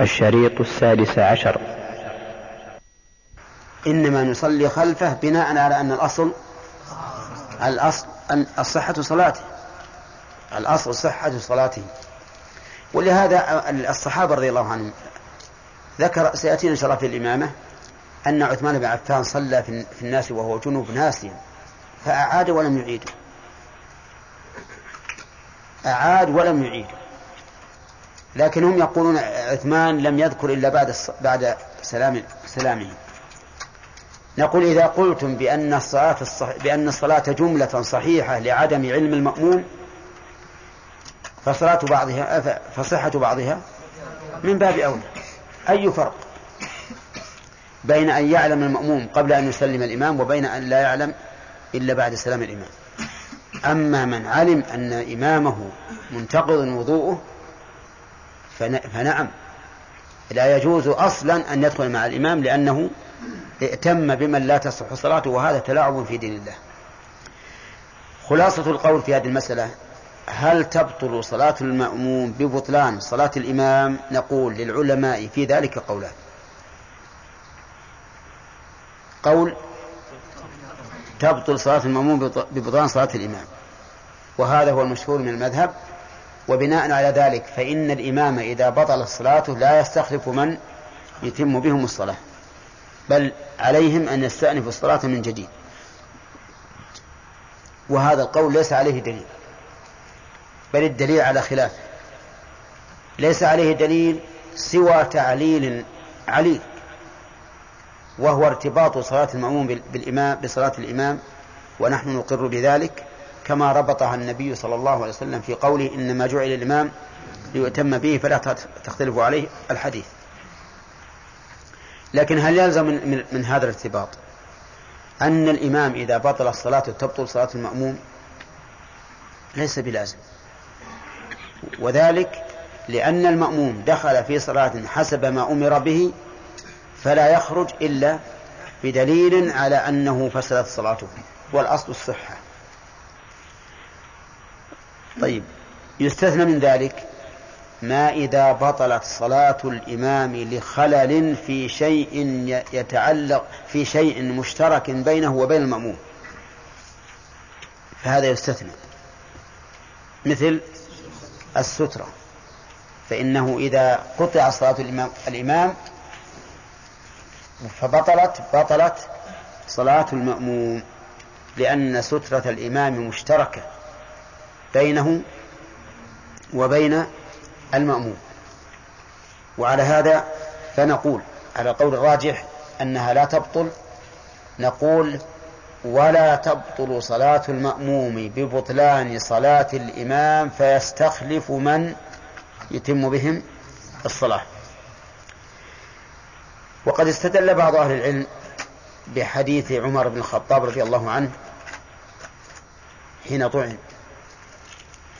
الشريط السادس عشر: إنما نصلي خلفه بناء على أن الأصل الصحة صلاته، الأصل صحة صلاته. ولهذا الصحابة رضي الله عنهم ذكر، سيأتينا إن شاء الله في الإمامة، أن عثمان بن عفان صلى في الناس وهو جنوب ناسيا فأعاد ولم يعيد، لكن هم يقولون عثمان لم يذكر إلا بعد سلامه. نقول: إذا قلتم بأن الصلاة جملة صحيحة لعدم علم المأموم، فصحة بعضها من باب أولى. أي فرق بين أن يعلم المأموم قبل أن يسلم الإمام وبين أن لا يعلم إلا بعد سلام الإمام؟ أما من علم أن إمامه منتقض وضوءه فنعم، لا يجوز أصلا أن يدخل مع الإمام، لأنه ائتم بمن لا تصح صلاته، وهذا تلاعب في دين الله. خلاصة القول في هذه المسألة: هل تبطل صلاة المأموم ببطلان صلاة الإمام؟ نقول للعلماء في ذلك قولان: قول تبطل صلاة المأموم ببطلان صلاة الإمام، وهذا هو المشهور من المذهب. وبناء على ذلك فإن الإمام إذا بطل صلاته لا يستخلف من يتم بهم الصلاة، بل عليهم أن يستأنفوا الصلاة من جديد. وهذا القول ليس عليه دليل، بل الدليل على خلافه. ليس عليه دليل سوى تعليل عليل، وهو ارتباط صلاة المأموم بصلاة الإمام، ونحن نقر بذلك، كما ربطها النبي صلى الله عليه وسلم في قوله: إنما جعل الإمام ليؤتم به فلا تختلف عليه الحديث. لكن هل يلزم من هذا الارتباط أن الإمام إذا بطل الصلاة تبطل صلاة المأموم؟ ليس بلازم، وذلك لأن المأموم دخل في صلاة حسب ما أمر به، فلا يخرج إلا بدليل على أنه فسدت صلاته، والأصل الصحة. طيب، يستثنى من ذلك ما إذا بطلت صلاة الإمام لخلل في شيء يتعلق في شيء مشترك بينه وبين المأموم، فهذا يستثنى، مثل السترة، فإنه إذا قطع صلاة الإمام فبطلت صلاة المأموم، لأن سترة الإمام مشتركة بينه وبين المأموم. وعلى هذا فنقول على قول الراجح أنها لا تبطل. نقول: ولا تبطل صلاة المأموم ببطلان صلاة الإمام فيستخلف من يتم بهم الصلاة. وقد استدل بعض أهل العلم بحديث عمر بن الخطاب رضي الله عنه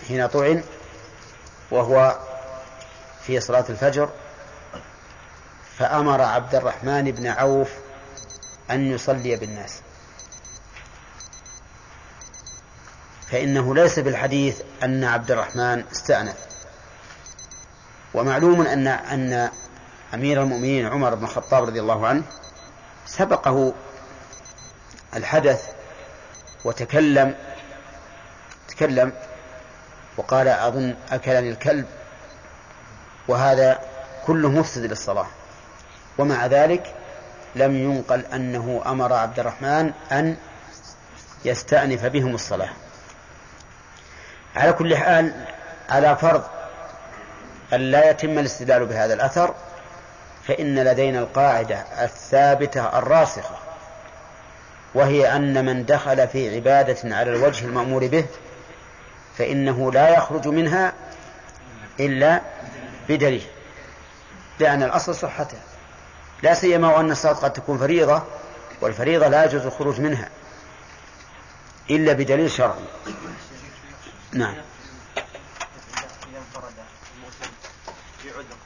حين طعن وهو في صلاة الفجر، فأمر عبد الرحمن بن عوف أن يصلي بالناس، فإنه ليس بالحديث أن عبد الرحمن استأنف. ومعلوم أن أمير المؤمنين عمر بن الخطاب رضي الله عنه سبقه الحدث وتكلم وقال: أظن أكلني الكلب، وهذا كله مفسد للصلاة. ومع ذلك لم ينقل أنه أمر عبد الرحمن أن يستأنف بهم الصلاة. على كل حال، على فرض أن لا يتم الاستدلال بهذا الأثر، فإن لدينا القاعدة الثابتة الراسخة، وهي أن من دخل في عبادة على الوجه المأمور به فإنه لا يخرج منها إلا بدليل، لأن الأصل صحتها، لا سيما وأن الصلاة قد تكون فريضة، والفريضة لا يجوز الخروج منها إلا بدليل شرعي. نعم. إذا انفرد المؤتم بعذر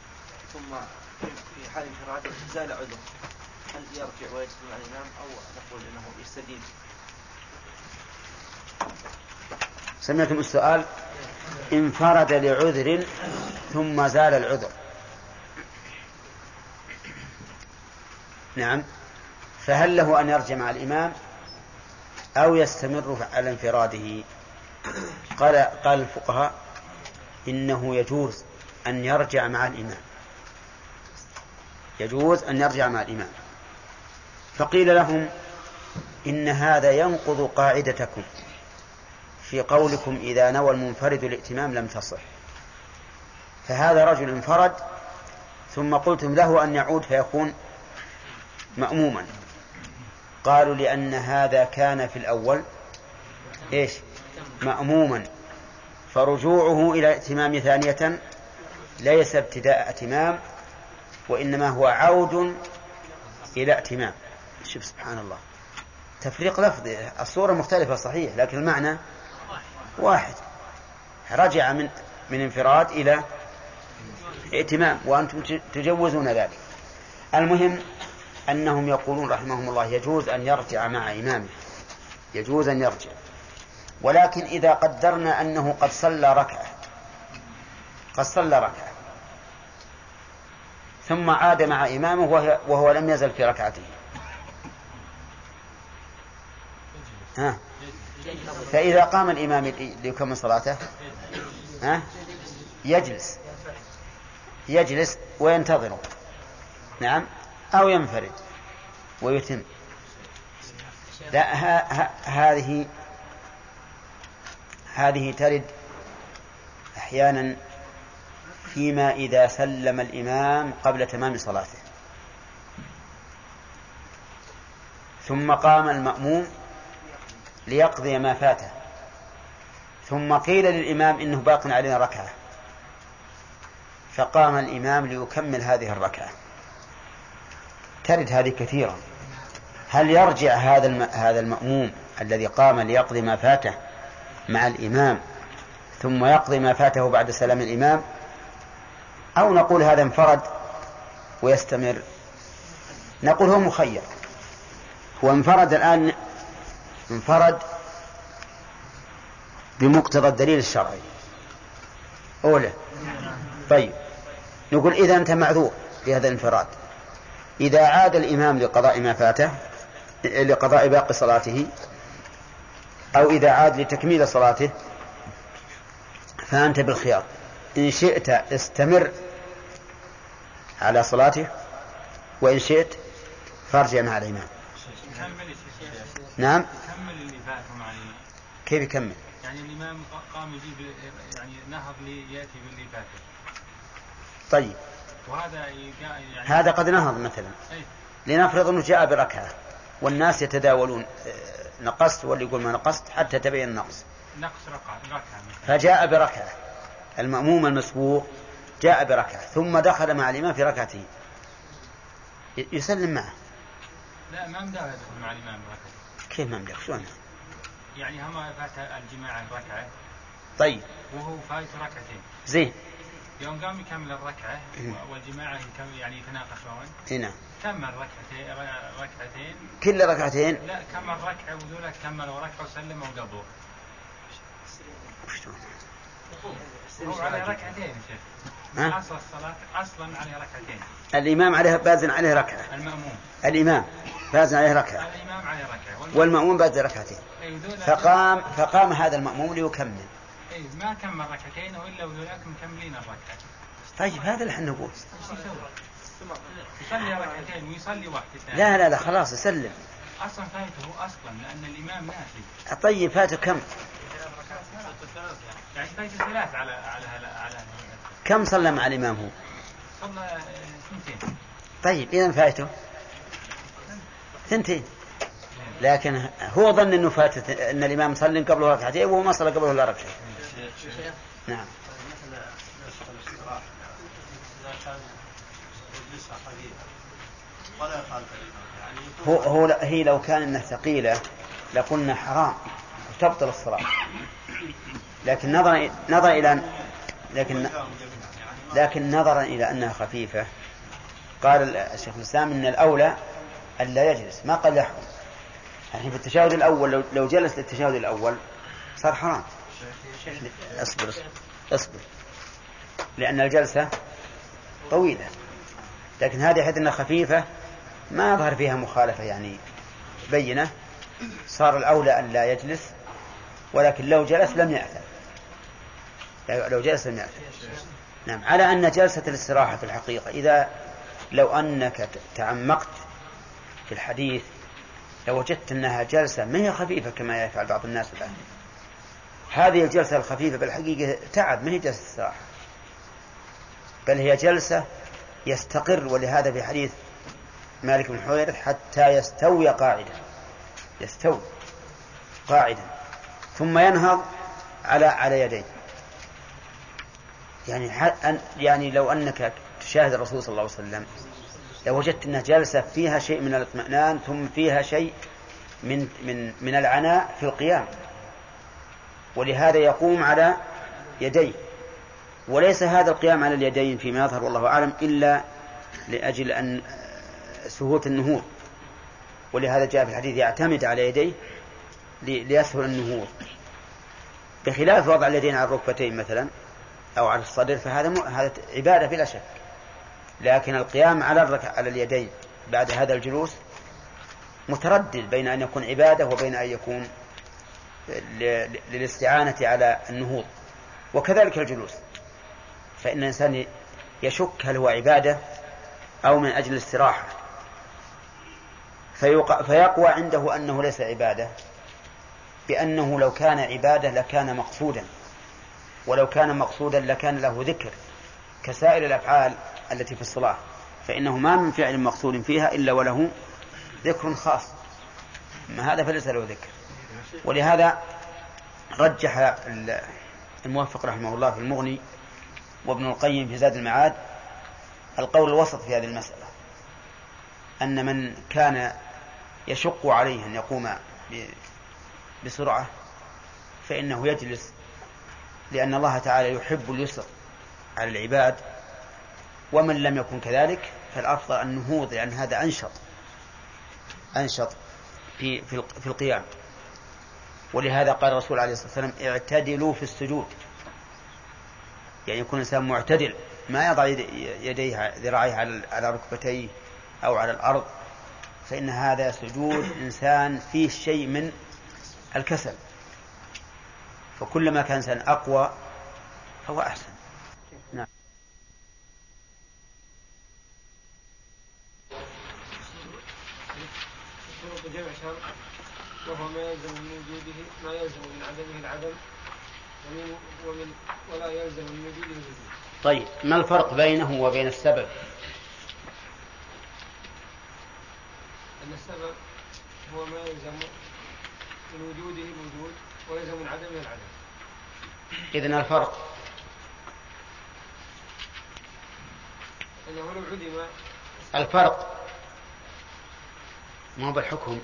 ثم في حال انفراده زال عذر، هل يرجع ويجلس مع الإمام أو نقول أنه يستدين؟ سمعتم السؤال؟ انفرد لعذر ثم زال العذر، نعم، فهل له أن يرجع مع الإمام أو يستمر على انفراده؟ قال الفقهاء إنه يجوز أن يرجع مع الإمام، يجوز أن يرجع مع الإمام. فقيل لهم إن هذا ينقض قاعدتكم في قولكم إذا نوى المنفرد الائتمام لم تصح، فهذا رجل انفرد ثم قلتم له أن يعود فيكون مأموما. قالوا لأن هذا كان في الأول إيش؟ مأموما، فرجوعه إلى الائتمام ثانية ليس ابتداء ائتمام وإنما هو عود إلى ائتمام. شوف سبحان الله، تفريق لفظي، الصورة مختلفة صحيح لكن المعنى واحد. رجع من انفراد إلى ائتمام وأنتم تجوزون ذلك. المهم أنهم يقولون رحمهم الله يجوز أن يرجع مع إمامه، يجوز أن يرجع، ولكن إذا قدرنا أنه قد صلى ركعة ثم عاد مع إمامه وهو لم يزل في ركعته، فإذا قام الإمام ليكمل صلاته يجلس وينتظره، نعم، أو ينفرد ويتم. لا، هذه ترد أحيانا فيما إذا سلم الإمام قبل تمام صلاته ثم قام المأموم ليقضي ما فاته، ثم قيل للإمام إنه باق علينا ركعة فقام الإمام ليكمل هذه الركعة. ترد هذه كثيرا. هل يرجع هذا المأموم الذي قام ليقضي ما فاته مع الإمام ثم يقضي ما فاته بعد سلام الإمام، أو نقول هذا انفرد ويستمر؟ نقول هو مخير، هو انفرد الآن، انفرد بمقتضى الدليل الشرعي أولا. طيب نقول إذا أنت معذور بهذا الانفراد، إذا عاد الإمام لقضاء ما فاته، لقضاء باقي صلاته، أو إذا عاد لتكميل صلاته، فأنت بالخيار، إن شئت استمر على صلاته وإن شئت فارجع مع الإمام. نعم، كيف يكمل؟ يعني الإمام قام يجيب، يعني نهض ليأتي باللي فاته. طيب وهذا يعني هذا قد نهض مثلا، لنفرض أنه جاء بركعة والناس يتداولون نقصت واللي يقول ما نقصت حتى تبين النقص، نقص ركعة فجاء بركعة، المأموم المسبوق جاء بركعة ثم دخل مع الإمام في ركعته، يسلم معه. لا، ما مدى يدخل مع الإمام بركعة. كيف ما مدى؟ شلون يعني؟ هم فات الجماعة ركعة، طيب وهو فات ركعتين، زين، يوم قام يكمل الركعة والجماعة يعني يتناقشون، هنا كمل ركعتين، كل ركعتين، لا كمل ركعة وذولا كمل وركعة وسلم ودبر. شلون هو على ركعتين؟ أصل الصلاة أصلا على ركعتين، الإمام عليها بازن عليه ركعة، المأموم الإمام بازن عليه ركعة، الإمام عليه ركعة والمأموم بازن ركعتين، فقام هذا المأموم ليكمل، ما كمل ركعتين إلا وذولاك مكملين الركعة. طيب هذا اللي احنا نقول، يصلي ركعتين ويصلي واحدة. لا خلاص يسلم، أصلا فاته أصلا لأن الإمام نافل. طيب فاته كم؟ يعني فاته ثلاث على كم صلى مع الإمام؟ هو صلى ثنتين. طيب إذا فاته ثنتين، لكن هو ظن أنه فاتت، أن الإمام صلى قبله ركعتين وهو ما صلى قبله إلا ركعتين. نعم. مثل الاستراحة إذا كان يجلسها قليلا ولا يخالف الإمام، يعني هي لو كان أنها ثقيلة لقلنا حرام تبطل الصلاة، لكن نظرا إلى أنها خفيفة قال الشيخ الإسلام إن الأولى ألا يجلس، ما قال يحكم. يعني في التشهد الأول لو جلس للتشهد الأول صار حرام. أصبر لأن الجلسة طويلة، لكن هذه حيث أنها خفيفة ما ظهر فيها مخالفة يعني بينة، صار الأولى أن لا يجلس، ولكن لو جلس لم يأثم. لو جلس لم يأثم. نعم. على أن جلسة الاستراحة في الحقيقة إذا لو أنك تعمقت في الحديث لوجدت أنها جلسة ما هي خفيفة كما يفعل بعض الناس الآن. هذه الجلسة الخفيفة بالحقيقة تعب، ما هي جلسة استراحة، بل هي جلسة يستقر. ولهذا في حديث مالك بن حوير: حتى يستوي قاعدا، يستوي قاعدا ثم ينهض على يديه. يعني لو أنك تشاهد الرسول صلى الله عليه وسلم لو وجدت أنها جلسة فيها شيء من الاطمئنان، ثم فيها شيء من العناء في القيام، ولهذا يقوم على يديه. وليس هذا القيام على اليدين فيما يظهر والله أعلم إلا لأجل أن سهولة النهوض، ولهذا جاء في الحديث: يعتمد على يديه ليسهل النهوض، بخلاف وضع اليدين على الركبتين مثلا أو على الصدر، فهذا عبادة بلا شك. لكن القيام على اليدين بعد هذا الجلوس متردد بين أن يكون عبادة وبين أن يكون للاستعانة على النهوض. وكذلك الجلوس، فإن الإنسان يشك هل هو عبادة أو من أجل الاستراحة، فيقوى عنده أنه ليس عبادة، بأنه لو كان عبادة لكان مقصودا، ولو كان مقصودا لكان له ذكر كسائر الأفعال التي في الصلاة، فإنه ما من فعل مقصود فيها إلا وله ذكر خاص، ما هذا فليس له ذكر. ولهذا رجح الموفق رحمه الله في المغني وابن القيم في زاد المعاد القول الوسط في هذه المسألة، أن من كان يشق عليه أن يقوم بسرعة فإنه يجلس، لأن الله تعالى يحب اليسر على العباد، ومن لم يكن كذلك فالأفضل النهوض، لأن هذا أنشط في القيام. ولهذا قال الرسول عليه الصلاة والسلام: اعتدلوا في السجود، يعني يكون الإنسان معتدل، ما يضع يديه ذراعيه على ركبتيه أو على الأرض، فإن هذا سجود إنسان فيه شيء من الكسل، فكلما كان إنسان أقوى فهو أحسن. نعم. وهو ما يلزم من وجوده ما يلزم من عدمه العدم، ولا يلزم من وجوده الوجود. طيب، ما الفرق بينه وبين السبب؟ أن السبب هو ما يلزم من وجوده الوجود ويلزم من عدمه العدم. إذن الفرق أنه لو عدم الفرق ما هو بالحكم.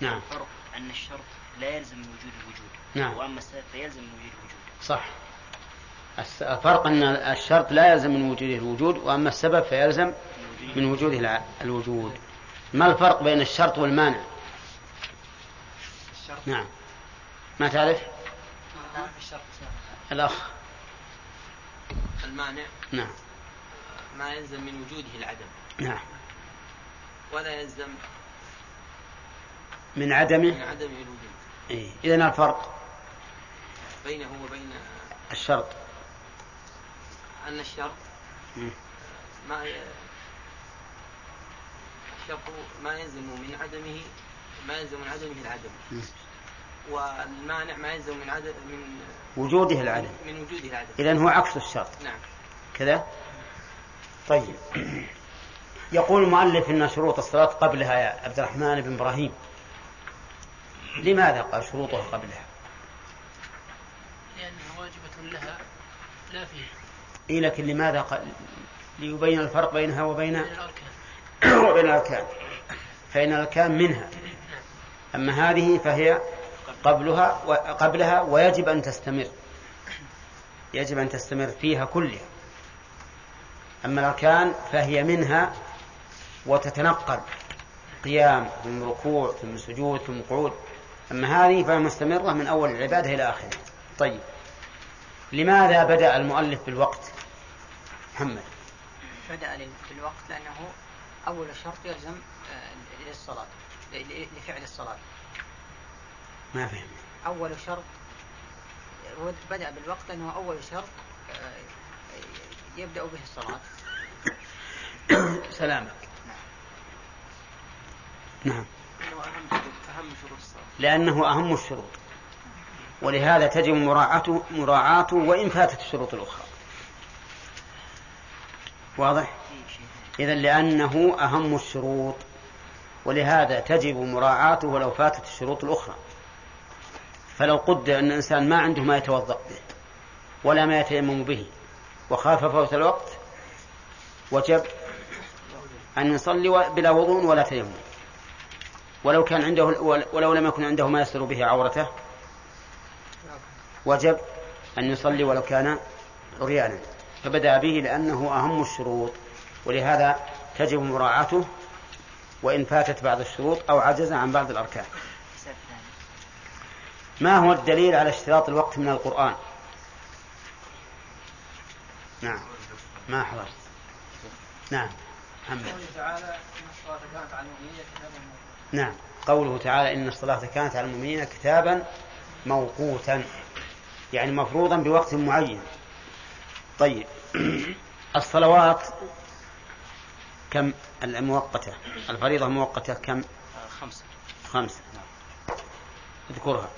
نعم. الفرق أن الشرط لا يلزم من وجود الوجود. نعم. وأما السبب فيلزم من وجود الوجود. صح. الفرق أن الشرط لا يلزم من وجوده الوجود، وأما السبب فيلزم من وجوده الوجود. ما الفرق بين الشرط والمانع؟ الشرط. نعم. ما تعرف؟ الشرط. الأخ. المانع. نعم. ما يلزم من وجوده العدم. نعم. ولا يلزم من عدمه. إيه. إذن الفرق بينه وبين الشرط أن الشرط ما يلزم من عدمه العدم، والمانع ما يلزم من وجوده العدم. إذن هو عكس الشرط. نعم. كذا. طيب، يقول المؤلف إن شروط الصلاة قبلها يا عبد الرحمن بن إبراهيم، لماذا قال شروطها قبلها؟ لأنها واجبة لها لا فيها. إيه، لكن لماذا قال؟ ليبين الفرق بينها وبين الأركان. وبين الأركان، فإن الأركان منها، أما هذه فهي قبلها ويجب أن تستمر، يجب أن تستمر فيها كلها. أما الأركان فهي منها وتتنقل، قيام ثم ركوع ثم سجود ثم قعود. أما هذه فمستمرة من أول العبادة إلى آخره. طيب، لماذا بدأ المؤلف بالوقت محمد؟ شدأ في الوقت لأنه أول شرط يلزم للصلاة لفعل الصلاة. ما فهمت. أول شرط بدأ بالوقت لأنه أول شرط يبدأ به الصلاة. سلامك. نعم. لأنه أهم الشروط ولهذا تجب مراعاته وإن فاتت الشروط الأخرى. واضح؟ إذن لأنه أهم الشروط ولهذا تجب مراعاته ولو فاتت الشروط الأخرى. فلو قدر أن الإنسان ما عنده ما يتوضأ به ولا ما يتيمم به وخاف فوت الوقت وجب أن يصلي بلا وضوء ولا تيمم، ولو لم يكن عنده ما يستر به عورته وجب أن يصلي ولو كان عريانا. فبدأ به لأنه أهم الشروط ولهذا تجب مراعاته وإن فاتت بعض الشروط أو عجز عن بعض الأركان. ما هو الدليل على اشتراط الوقت من القرآن؟ نعم ما حضرت. نعم محمد. نعم قوله تعالى إن الصلاة كانت على المؤمنين كتابا موقوتا يعني مفروضا بوقت معين. طيب الصلوات كم الموقتة؟ الفريضة الموقتة كم؟ 5. اذكرها.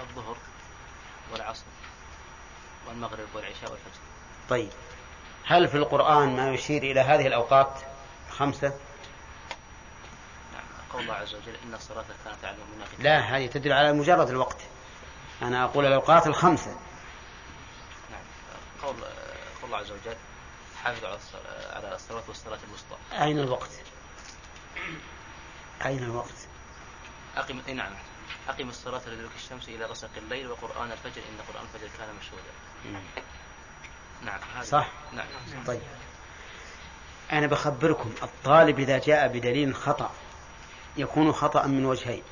الظهر والعصر والمغرب والعشاء والفجر. طيب هل في القرآن ما يشير إلى هذه الأوقات 5؟ نعم قول الله عز وجل إن الصلاة كانت على المؤمنين. لا هذه تدل على مجرد الوقت، أنا أقول الأوقات 5. نعم قول الله عز وجل حافظوا على الصلاة والصلاة الوسطى. أين الوقت؟ أين الوقت؟ أقم الصلاة لدلوك الشمس إلى غسق الليل وقرآن الفجر إن قرآن الفجر كان مشهودا. نعم صح. نعم. طيب أنا بخبركم الطالب إذا جاء بدليل خطأ يكون خطأ من وجهين،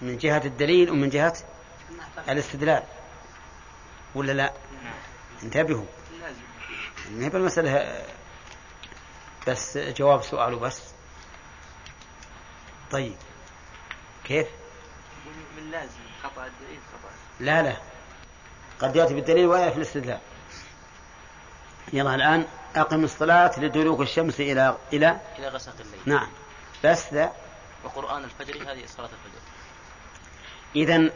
من جهة الدليل ومن جهة الاستدلال، ولا لا؟ انتبهوا نهب المسألة بس جواب سؤاله بس. طيب كيف؟ من لازم خطأ الدليل خطأ. لا قد يأتي بالدليل ولا في الاستدلال. يلا الآن أقم الصلاة لدلوك الشمس إلى غسق الليل. نعم بس ذا وقرآن الفجر هذه صلاة الفجر. إذن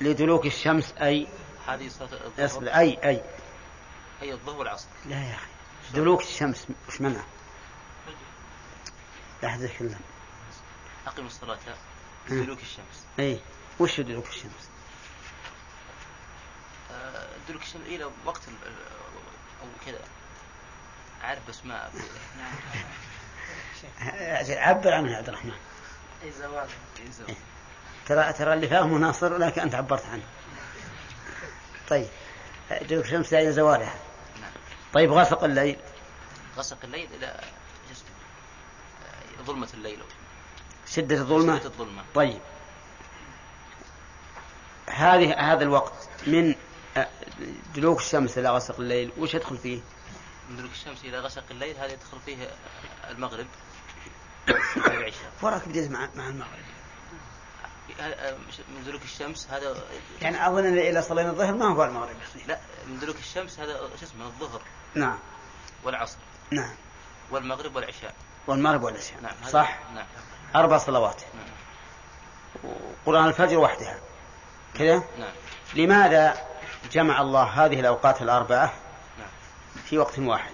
لدلوك الشمس أي هذه صلاة الظهر. أي الظهر والعصر. لا يا أخي دلوك الشمس وش منها؟ لحظة كلام. أقم الصلاة دلوك الشمس. أي وش دلوك الشمس؟ دلوك الشمس إلى وقت أو كذا عارف بس ما عبر عنها عبد الرحمن. أي زوال. ترى اللي فاهمه ناصر لكن أنت عبرت عنه. طيب دلوك الشمس إلى زوالها. طيب غسق الليل إلى ظلمة الليل شدة الظلمة. طيب هذا الوقت من دلوك الشمس إلى غسق الليل وش يدخل فيه؟ من دلوك الشمس إلى غسق الليل هذا يدخل فيه المغرب وراك بديت مع المغرب. من دلوك الشمس هذا يعني أظن إلى صلينا الظهر ما هو المغرب. لا من دلوك الشمس هذا الظهر. نعم والعصر. نعم والمغرب والعشاء. نعم صح. نعم 4 صلوات. نعم وقرآن الفجر وحدها كذا. نعم لماذا جمع الله هذه الأوقات 4 نعم في وقت واحد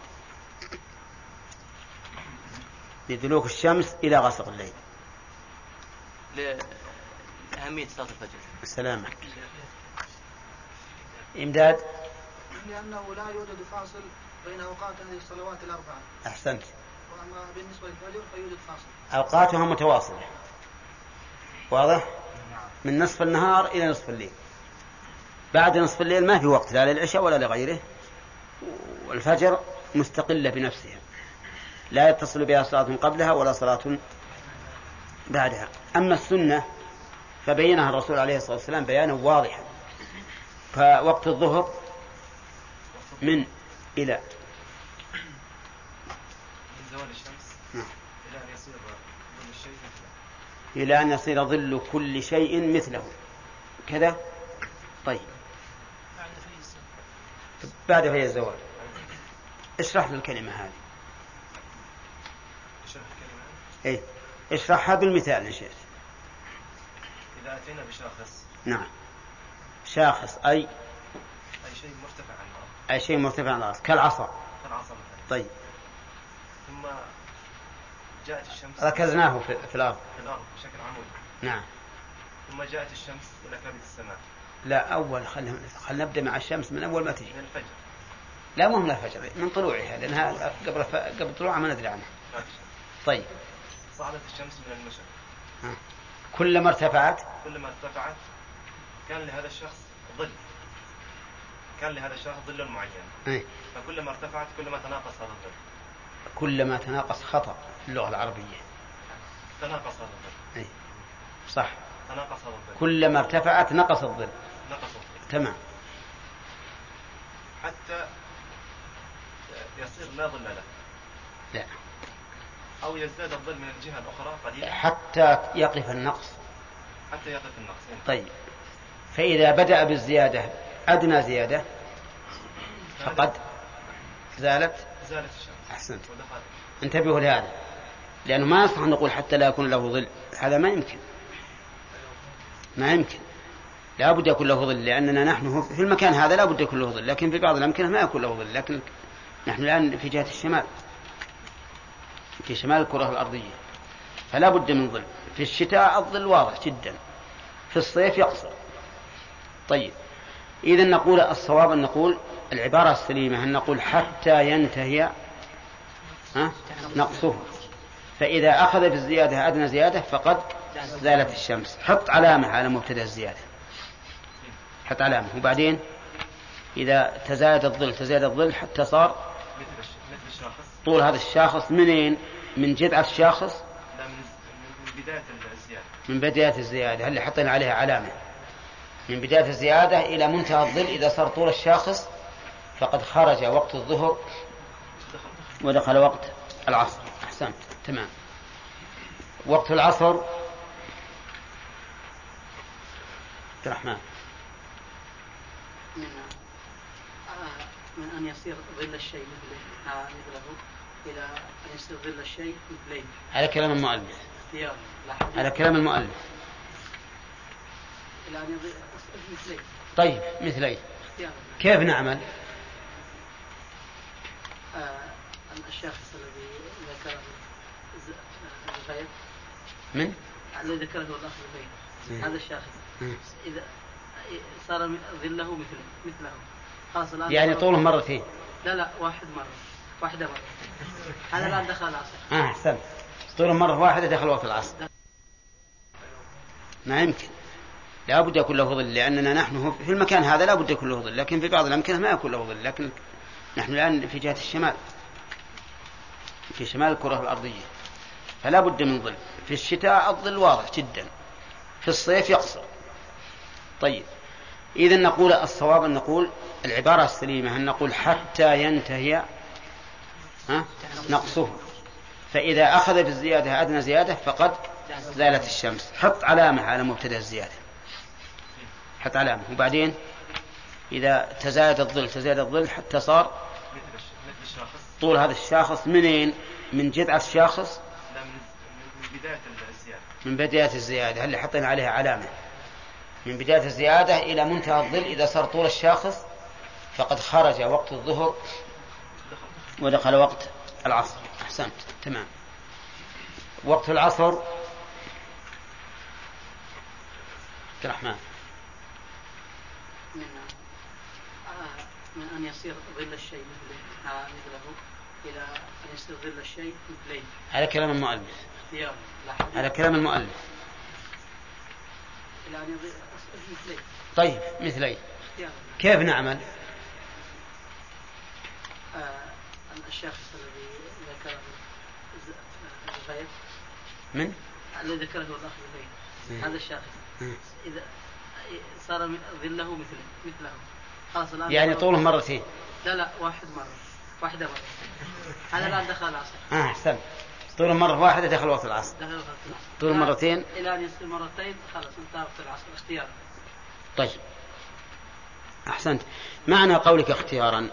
لدلوك الشمس إلى غسق الليل؟ أهمية صلاة الفجر. السلام إمداد لأنه لا يوجد فاصل بين أوقات هذه الصلوات 4. أحسنت. وأما بالنسبة للفجر فيوجد فاصل، أوقاتها متواصلة. واضح؟ من نصف النهار إلى نصف الليل، بعد نصف الليل ما في وقت لا للعشاء ولا لغيره، والفجر مستقلة بنفسها لا يتصل بها صلاة قبلها ولا صلاة بعدها. أما السنة فبينها الرسول عليه الصلاة والسلام بيانا واضحا، فوقت الظهر من إلى زوال الشمس إلى أن يصير ظل كل شيء مثله كذا. طيب بعد في الزوال اشرح للكلمة هذه. إيه اشرحها بالمثال إن شئت. إذا أتينا بشاخص. نعم شاخص أي شيء مرتفع عن الأرض. أي شيء مرتفع عن الأرض كالعصا مثلا. طيب ثم جاءت الشمس. ركزناه في الأرض. في الأرض بشكل عمودي. نعم. ثم جاءت الشمس إلى كبد السماء. لا أول خلنا نبدأ مع الشمس من أول ما تجي. من الفجر. لا مو من الفجر من طلوعها لأنها قبل طلوعها ما ندري عنها. طيب. صعدت الشمس من المشرق. كلما ارتفعت كان لهذا الشخص ظل. كان لهذا الشخص ظل معين. فكلما ارتفعت كلما تناقص هذا الظل. كلما تناقص خطأ في اللغة العربية. تناقص هذا الظل. أي صح. تناقص هذا الظل. كلما ارتفعت نقص الظل. تمام. حتى يصير لا ظل له. لا. أو يزداد الظل من الجهة الأخرى قليلا. حتى يقف النقص. طيب. فإذا بدأ بالزيادة أدنى زيادة فقد زالت الشمس. أحسنت. انتبهوا لهذا لأنه ما يصح نقول حتى لا يكون له ظل، هذا ما يمكن، لا بد يكون له ظل لأننا نحن في المكان هذا لا بد يكون له ظل، لكن في بعض الأمكنة ما يكون له ظل، لكن نحن الآن في جهة الشمال في شمال الكرة الأرضية فلا بد من ظل. في الشتاء الظل واضح جدا، في الصيف يقصر. طيب إذن نقول الصواب أن نقول العبارة السليمة أن نقول حتى ينتهي نقصه، فإذا أخذ بالزيادة أدنى زيادة فقد زالت الشمس. حط علامة على مبتدأ الزيادة، حط علامة، وبعدين إذا تزايد الظل حتى صار طول هذا الشاخص منين؟ من جذعة الشاخص؟ لا، من بداية الزيادة. من بداية الزيادة اللي حطينا عليها علامة، من بداية الزيادة إلى منتهى الظل. إذا صار طول الشاخص فقد خرج وقت الظهر ودخل وقت العصر. أحسنت، تمام. وقت العصر عبد الرحمن من أن يصير ظل الشيء إلى أن يصير ظل الشيء مثليه. على كلام المؤلف. على كلام المؤلف. إلى أن يصير مثليه. طيب مثليه. كيف نعمل؟ الشخص الذي ذكره الغيب. من؟ الذي ذكره الله الغيب. هذا الشخص. إذا صار ظله مثله. يعني طوله مرتين. لا واحدة مرة. هذا الآن دخل العصر. أحسن. طوله مرة واحدة دخل وقت العصر. ما يمكن. لا بد يكون له ظل لأننا نحن في المكان هذا لا بد يكون له ظل، لكن في بعض الأمكنة ما يكون له ظل، لكن نحن الآن في جهة الشمال في شمال الكرة الأرضية فلا بد من ظل. في الشتاء الظل واضح جدا، في الصيف يقصر. طيب إذا نقول الصواب أن نقول العبارة السليمة أن نقول حتى ينتهي نقصه، فإذا أخذ بالزيادة أدنى زيادة فقد زالت الشمس. حط علامة على مبتدأ الزيادة، حط علامة، وبعدين إذا تزايد الظل حتى صار طول هذا الشاخص منين؟ من جذعة الشاخص. لا، من بداية الزيادة اللي حطينا عليها علامة، من بداية الزيادة إلى منتهى الظل. إذا صار طول الشاخص فقد خرج وقت الظهر ودخل وقت العصر. أحسنت، تمام. وقت العصر عبد الرحمن من أن يصير ظل الشيء مثله إلى أن يصير ظل الشيء مثليه. على كلام المؤلف. على كلام المؤلف. إلى أن يصير مثليه. طيب مثليه. كيف نعمل؟ الشخص الذي ذكره الغيب. من؟ الذي ذكره الله الغيب. هذا الشخص إذا صار ظله مثله. يعني طوله مرتين. لا واحدة مرة هذا الآن دخل العصر. أحسن. طول مرة واحدة دخل وقت العصر. طول مرتين. إلى أن يصل مرتين خلاص انتهى وقت العصر اختيارا. طيب. أحسنت. معنى قولك اختيارا.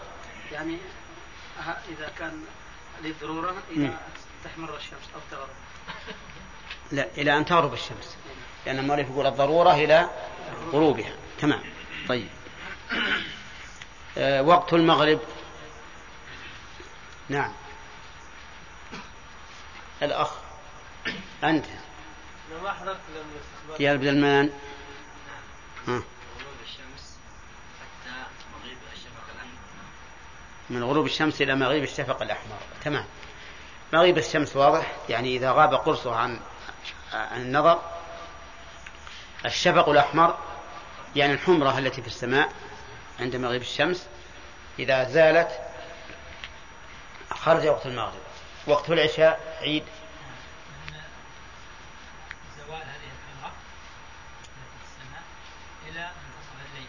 يعني إذا كان للضرورة إذا تحمر الشمس أو تغرب. لا إلى أن تغرب الشمس. لأن المؤلف يقول الضرورة إلى غروبها. تمام. طيب. وقت المغرب. نعم الأخ أنت لما حضرت يا عبد الرحمن من غروب الشمس إلى مغيب الشفق الأحمر. تمام. مغيب الشمس واضح يعني إذا غاب قرصه عن النظر. الشفق الأحمر يعني الحمرة التي في السماء عند مغيب الشمس إذا زالت خرج وقت المغرب. وقت العشاء عيد زوال هذه الحمراء السماء إلى منتصف الليل.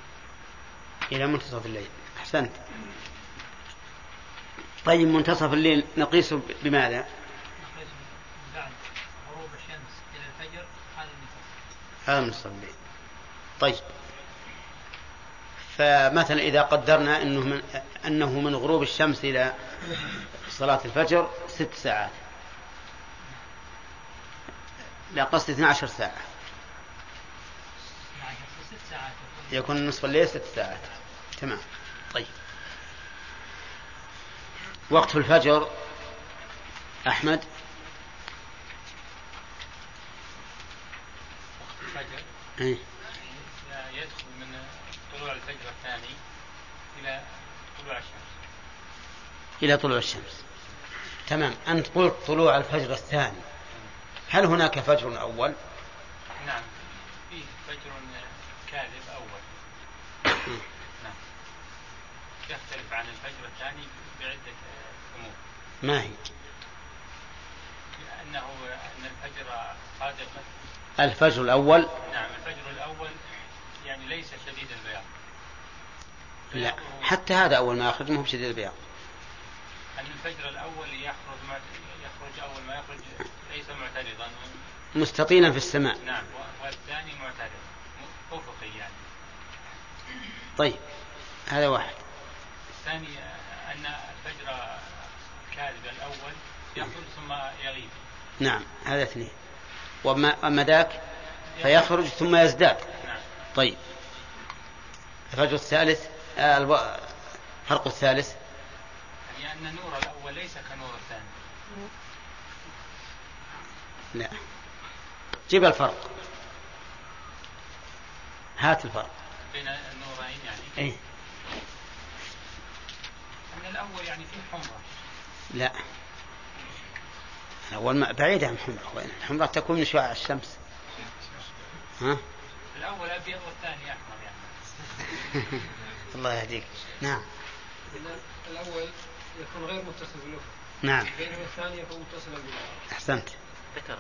إلى منتصف الليل. أحسنت. طيب منتصف الليل نقيسه بماذا؟ نقيسه بعد غروب الشمس إلى الفجر هذا منتصف الليل. طيب فمثلا إذا قدرنا أنه من غروب الشمس إلى صلاة الفجر 6 ساعات لا قصد 12 ساعة يكون نصف الليل 6 ساعات. تمام. طيب وقت الفجر أحمد وقت الفجر يدخل من طلوع الفجر الثاني إلى طلوع الشمس. إلى طلوع الشمس. تمام. أنت قلت طلوع الفجر الثاني هل هناك فجر أول؟ نعم فيه فجر كاذب أول. نعم يختلف عن الفجر الثاني بعدة أمور. ما هي؟ لأنه أن الفجر صادق. الفجر الأول نعم الفجر الأول يعني ليس شديد البياض. لا حتى هذا أول ما أخرج مهم شديد البياض. أن الفجر الأول يخرج أول ما يخرج ليس معترضا مستطيلا في السماء. نعم والثاني معترض أفقي يعني. طيب هذا واحد. الثاني أن الفجر كاذب الأول يخرج ثم يغيب. نعم هذا اثنين. وأما ذاك فيخرج ثم يزداد. نعم. طيب الفجر الثالث الفرق الثالث يعني أن نور الأول ليس كنور الثاني. لا جيب الفرق هات الفرق بين النورين يعني ايه أن الأول يعني فيه حمرة. لا الأول بعيد عن الحمرة وإن الحمرة تكون من شعاع الشمس. ها الأول أبيض والثاني أحمر يعني. الله يهديك. نعم الأول يكون غير متصل بالأفق. نعم بينما الثاني يكون متصلا بالأفق. أحسنت. ذكر هذا؟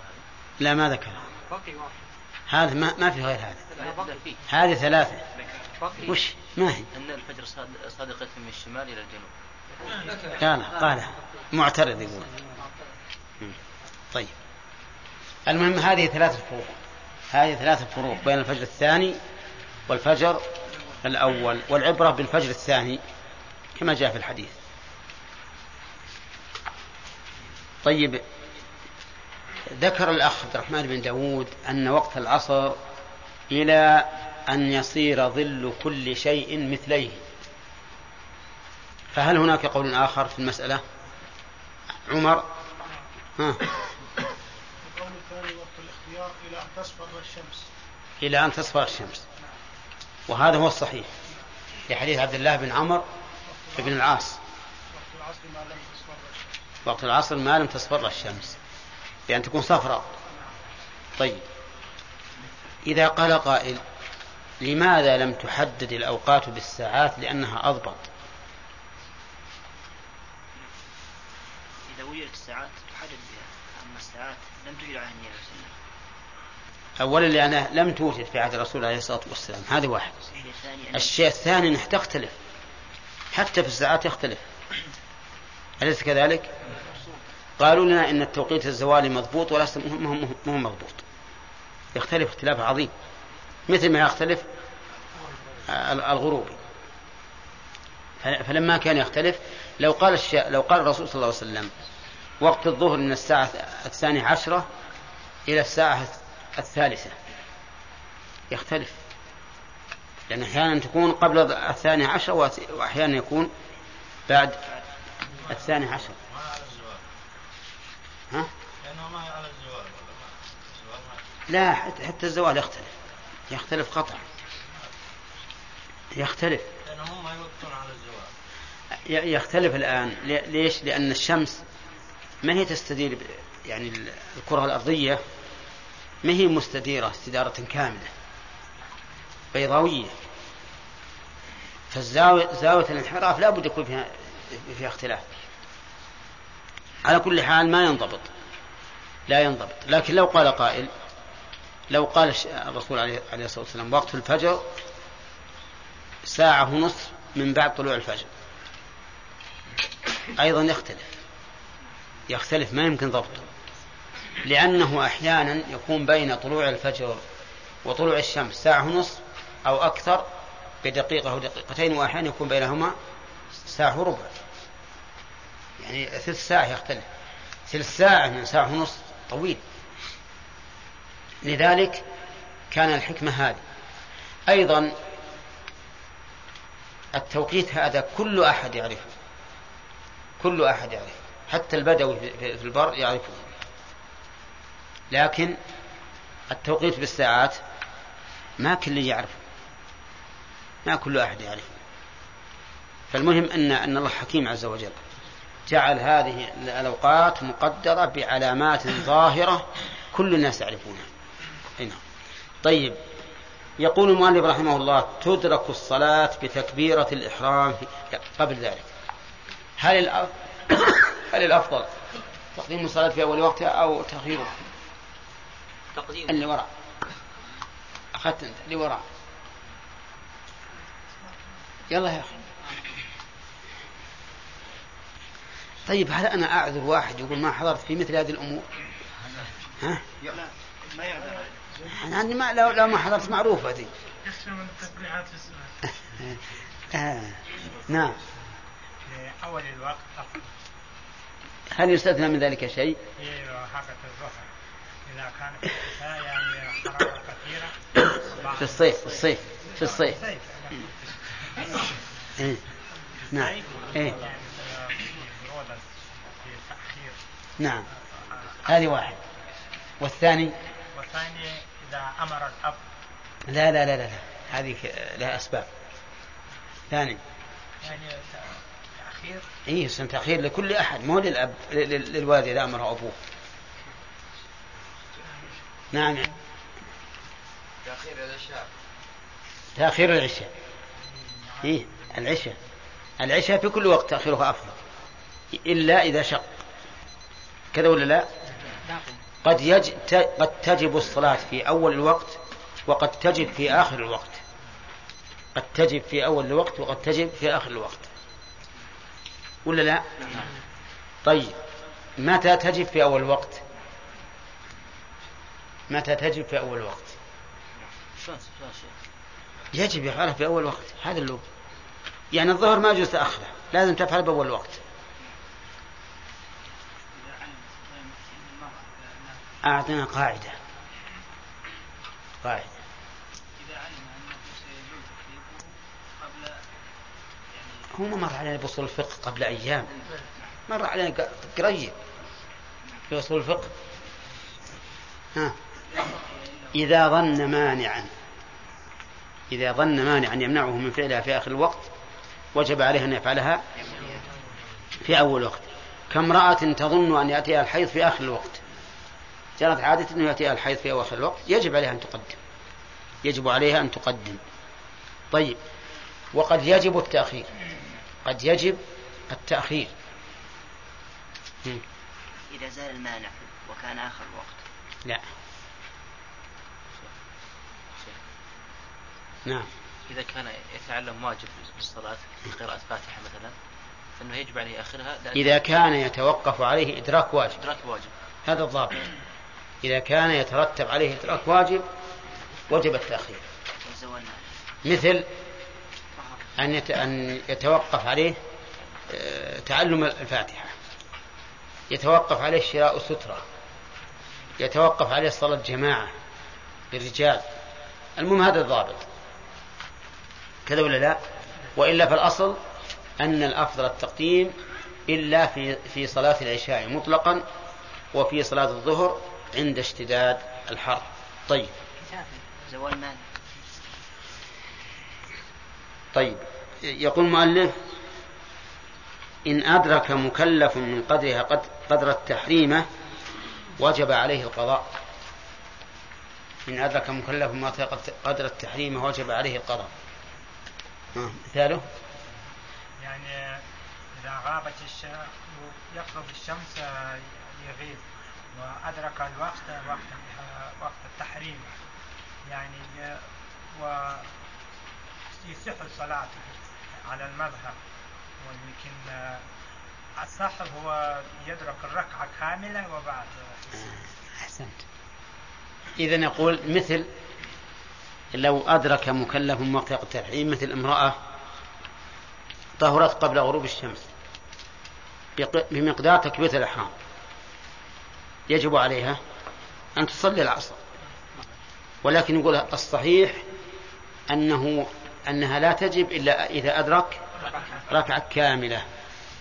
لا ما ذكر. باقي واحد. هذا ما في غير هذا. هذه 3. باقي. وش ما هي؟ أن الفجر صادقة من الشمال إلى الجنوب. قالها معترض يقول. طيب. المهم هذه 3 فروق. هذه 3 فروق بين الفجر الثاني والفجر الأول والعبرة بالفجر الثاني كما جاء في الحديث. طيب ذكر الأخ عبد الرحمن بن داود أن وقت العصر إلى أن يصير ظل كل شيء مثليه. فهل هناك قول آخر في المسألة؟ عمر ها. القول الثاني وقت الاختيار إلى أن تصفر الشمس. إلى أن تصفر الشمس وهذا هو الصحيح لحديث عبد الله بن عمرو ابن العاص وقت العصر ما لم تصفر الشمس يعني تكون صفراء. طيب إذا قال قائل لماذا لم تحدد الأوقات بالساعات لأنها أضبط؟ إذا وجدت الساعات تحدد بها أما الساعات لم توجد عنها نية. أولا لأنها لم توجد في عهد الرسول عليه الصلاة والسلام هذا واحد. الشيء الثاني أنها تختلف حتى في الساعات يختلف، أليس كذلك؟ قالوا لنا إن التوقيت الزوالي مضبوط ولست مهم مضبوط، يختلف اختلاف عظيم مثل ما يختلف الغروب. فلما كان يختلف لو قال الرسول صلى الله عليه وسلم وقت الظهر من الساعة 12 إلى الساعة 3 يختلف، لأن أحيانا تكون قبل 12 وأحيانا يكون بعد 12. ها؟ لا، حتى الزوال يختلف قطعا، يختلف يختلف الآن. ليش؟ لأن الشمس ما هي تستدير، يعني الكرة الأرضية ما هي مستديرة استدارة كاملة بيضاوية، فالزاوية الانحراف لا بد يكون فيها اختلاف. على كل حال ما ينضبط، لا ينضبط. لكن لو قال قائل، لو قال الرسول عليه الصلاة والسلام وقت الفجر 1.5 ساعة من بعد طلوع الفجر، أيضا يختلف ما يمكن ضبطه، لأنه أحيانا يكون بين طلوع الفجر وطلوع الشمس 1.5 ساعة أو أكثر بدقيقة أو دقيقتين، وأحيانا يكون بينهما 1.5 ساعة، يعني 3 ساعة يختلف. 3 ساعة من 1.5 ساعة طويل. لذلك كان الحكمة هذه. أيضا التوقيت هذا كل أحد يعرفه، حتى البدوي في البر يعرفه، لكن التوقيت بالساعات ما كل أحد يعرفه. فالمهم أن الله حكيم عز وجل، جعل هذه الأوقات مقدرة بعلامات ظاهرة كل الناس يعرفونها. هنا. طيب، يقول المؤلف رحمه الله: تدرك الصلاة بتكبيرة الإحرام قبل ذلك. هل الأفضل تقديم الصلاة في أول وقتها أو تأخيرها؟ تقديم. اللي وراء أخذت أنت، اللي وراء. يلا يا أخي. طيب، هل أنا أعذر واحد يقول ما حضرت في مثل هذه الأمور؟ ها؟ ما يعذر. يعني لو ما حضرت معروفة دي. يخشى من التسبيحات في السنة. نعم. أول الوقت. هل يستثنى من ذلك شيء؟ إيه، حقة الظهر إذا كانت يعني حرارة كثيرة. في الصيف. في الصيف. نعم. إيه. نعم، هذه واحد. والثاني إذا أمر الأب. لا، هذه لها أسباب. ثاني يعني تأخير. إيه، سن تأخير لكل أحد، مو للأب، للوالد إذا أمره أبوه. نعم، تأخير العشاء. إيه، العشاء في كل وقت تأخيرها أفضل، إلا إذا شق، كذا ولا لا؟ قد تجب الصلاة في أول الوقت وقد تجب في آخر الوقت، قد تجب في أول الوقت وقد تجب في آخر الوقت، ولا لا؟ طيب، متى تجب في أول الوقت؟ يجب يفعلها في أول وقت، هذا اللوب. يعني الظهر ما يجوز تأخره، لازم تفعل بأول الوقت. أعطنا قاعدة. إذا علم أنه سيجوز قبل، يعني هو مر علينا بوصول الفقه قبل أيام، مر علينا قريب في وصول الفقه. ها، إذا ظن مانعا يمنعه من فعلها في آخر الوقت وجب عليه أن يفعلها في أول وقت. كامرأة تظن أن يأتيها الحيض في آخر الوقت، جرت عادة أنه يأتي الحيض في أواخر الوقت، يجب عليها أن تقدم. طيب، وقد يجب التأخير، إذا زال المانع وكان آخر الوقت. لا، نعم، إذا كان يتعلم واجب بالصلاة قراءة فاتحة مثلا فإنه يجب عليه آخرها إذا كان يتوقف عليه إدراك واجب هذا الضابط. إذا كان يترتب عليه إدراك واجب وجب التأخير، مثل أن يتوقف عليه تعلم الفاتحة، يتوقف عليه شراء سترة، يتوقف عليه صلاة جماعة للرجال. المهم هذا الضابط، كذا ولا لا؟ وإلا فالأصل أن الأفضل التقديم إلا في صلاة العشاء مطلقا، وفي صلاة الظهر عند اشتداد الحر. طيب يقول المؤلف: إن أدرك مكلف من قدرها قدر التحريمة وجب عليه القضاء. إن أدرك مكلف من قدر التحريمة وجب عليه القضاء. مثاله يعني إذا غابت الشمس يقرب الشمس يغيب وأدرك الوقت وقت التحريم يعني ويصح الصلاة على المذهب، ولكن الصح هو يدرك الركعة كاملة وبعد. أحسنت. إذا نقول مثل لو أدرك مكلف من وقت التحريم، مثل امرأة طهرت قبل غروب الشمس بمقدار تكبيرة الإحرام، يجب عليها أن تصلي العصر، ولكن يقول الصحيح أنها لا تجب إلا إذا أدرك ركعة كاملة.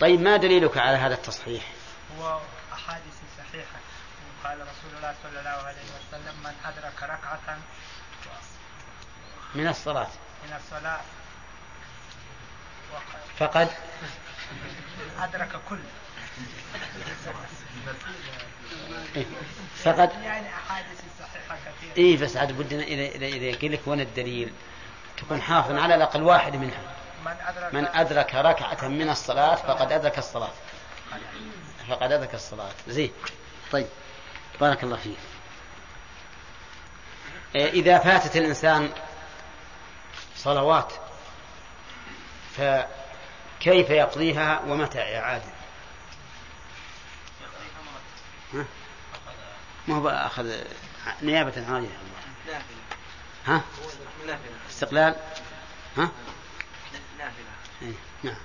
طيب ما دليلك على هذا التصحيح؟ هو أحاديث صحيحة، قال رسول الله صلى الله عليه وسلم: من أدرك ركعة من الصلاة فقد أدرك كل فقد يعني أحاديث صحيحة كثيرة. بس عاد بدنا إذا يقول لك وين الدليل تكون حافظا على الأقل واحد منها. من أدرك ركعة من الصلاة فقد أدرك الصلاة. زين. طيب بارك الله فيك. إذا فاتت الإنسان صلوات فكيف يقضيها ومتى إعادة؟ ما هو أخذ نيابة عالية ها؟ استقلال ها؟ نافلة. نعم.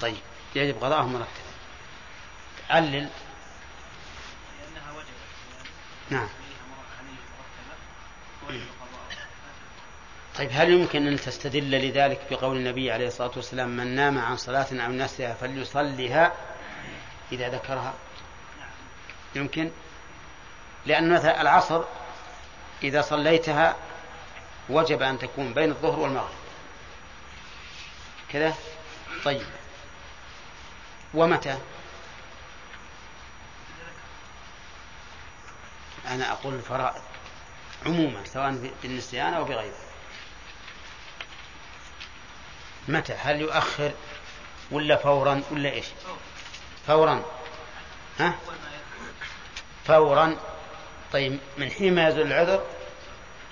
طيب يجب قضاءها مرتبا. علل. لأنها وجبت. نعم. طيب هل يمكن أن تستدل لذلك بقول النبي عليه الصلاة والسلام: من نام عن صلاة أو نسيها فليصليها إذا ذكرها؟ يمكن، لأن مثلا العصر إذا صليتها وجب أن تكون بين الظهر والمغرب كذا. طيب ومتى؟ أنا أقول الفرائض عموما سواء بالنسيان أو بغيره. متى؟ هل يؤخر ولا فورا ولا إيش؟ فورا. ها؟ فورا. طيب من حين ما يزول العذر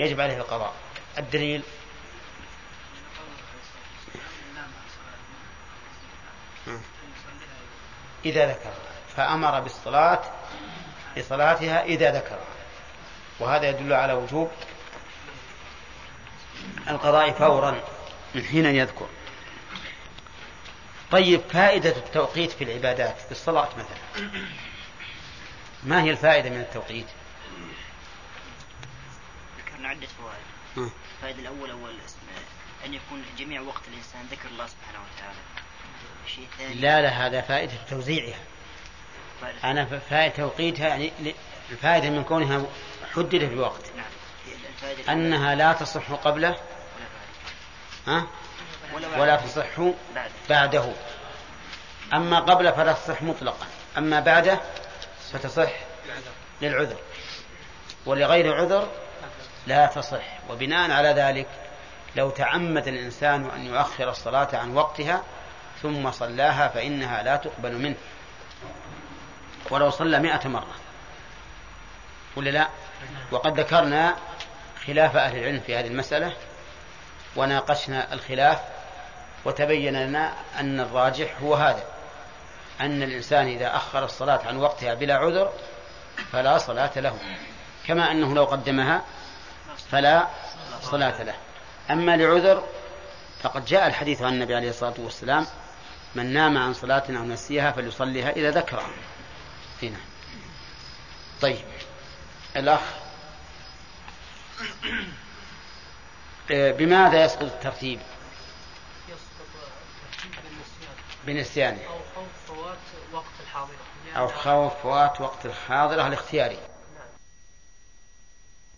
يجب عليه القضاء. الدليل إذا ذكر، فأمر بالصلاة لصلاتها إذا ذكر، وهذا يدل على وجوب القضاء فورا من حين يذكر. طيب فائدة التوقيت في العبادات في الصلاة مثلا، ما هي الفائدة من التوقيت؟ ذكرنا عدة فوائد. الفائدة الأول أن يكون جميع وقت الإنسان ذكر الله سبحانه وتعالى. الشيء الثاني لا هذا فائدة توزيعها. أنا فائدة توقيتها يعني الفائدة من كونها حددت في وقت. نعم. أنها لا تصح قبله ولا تصح بعده. أما قبله فلا تصح مطلقا، أما بعده فتصح للعذر، ولغير عذر لا تصح. وبناء على ذلك لو تعمد الإنسان أن يؤخر الصلاة عن وقتها ثم صلاها فإنها لا تقبل منه ولو صلى 100 مرة، ولا لا؟ وقد ذكرنا خلاف أهل العلم في هذه المسألة، وناقشنا الخلاف، وتبين لنا أن الراجح هو هذا، أن الإنسان إذا أخر الصلاة عن وقتها بلا عذر فلا صلاة له، كما أنه لو قدمها فلا صلاة له. أما لعذر فقد جاء الحديث عن النبي عليه الصلاة والسلام: من نام عن صلاتنا ونسيها فليصليها إذا ذكرها. هنا طيب الأخ، بماذا يسقط الترتيب؟ بنسيان أو خوف فوات وقت الحاضرة الاختياري.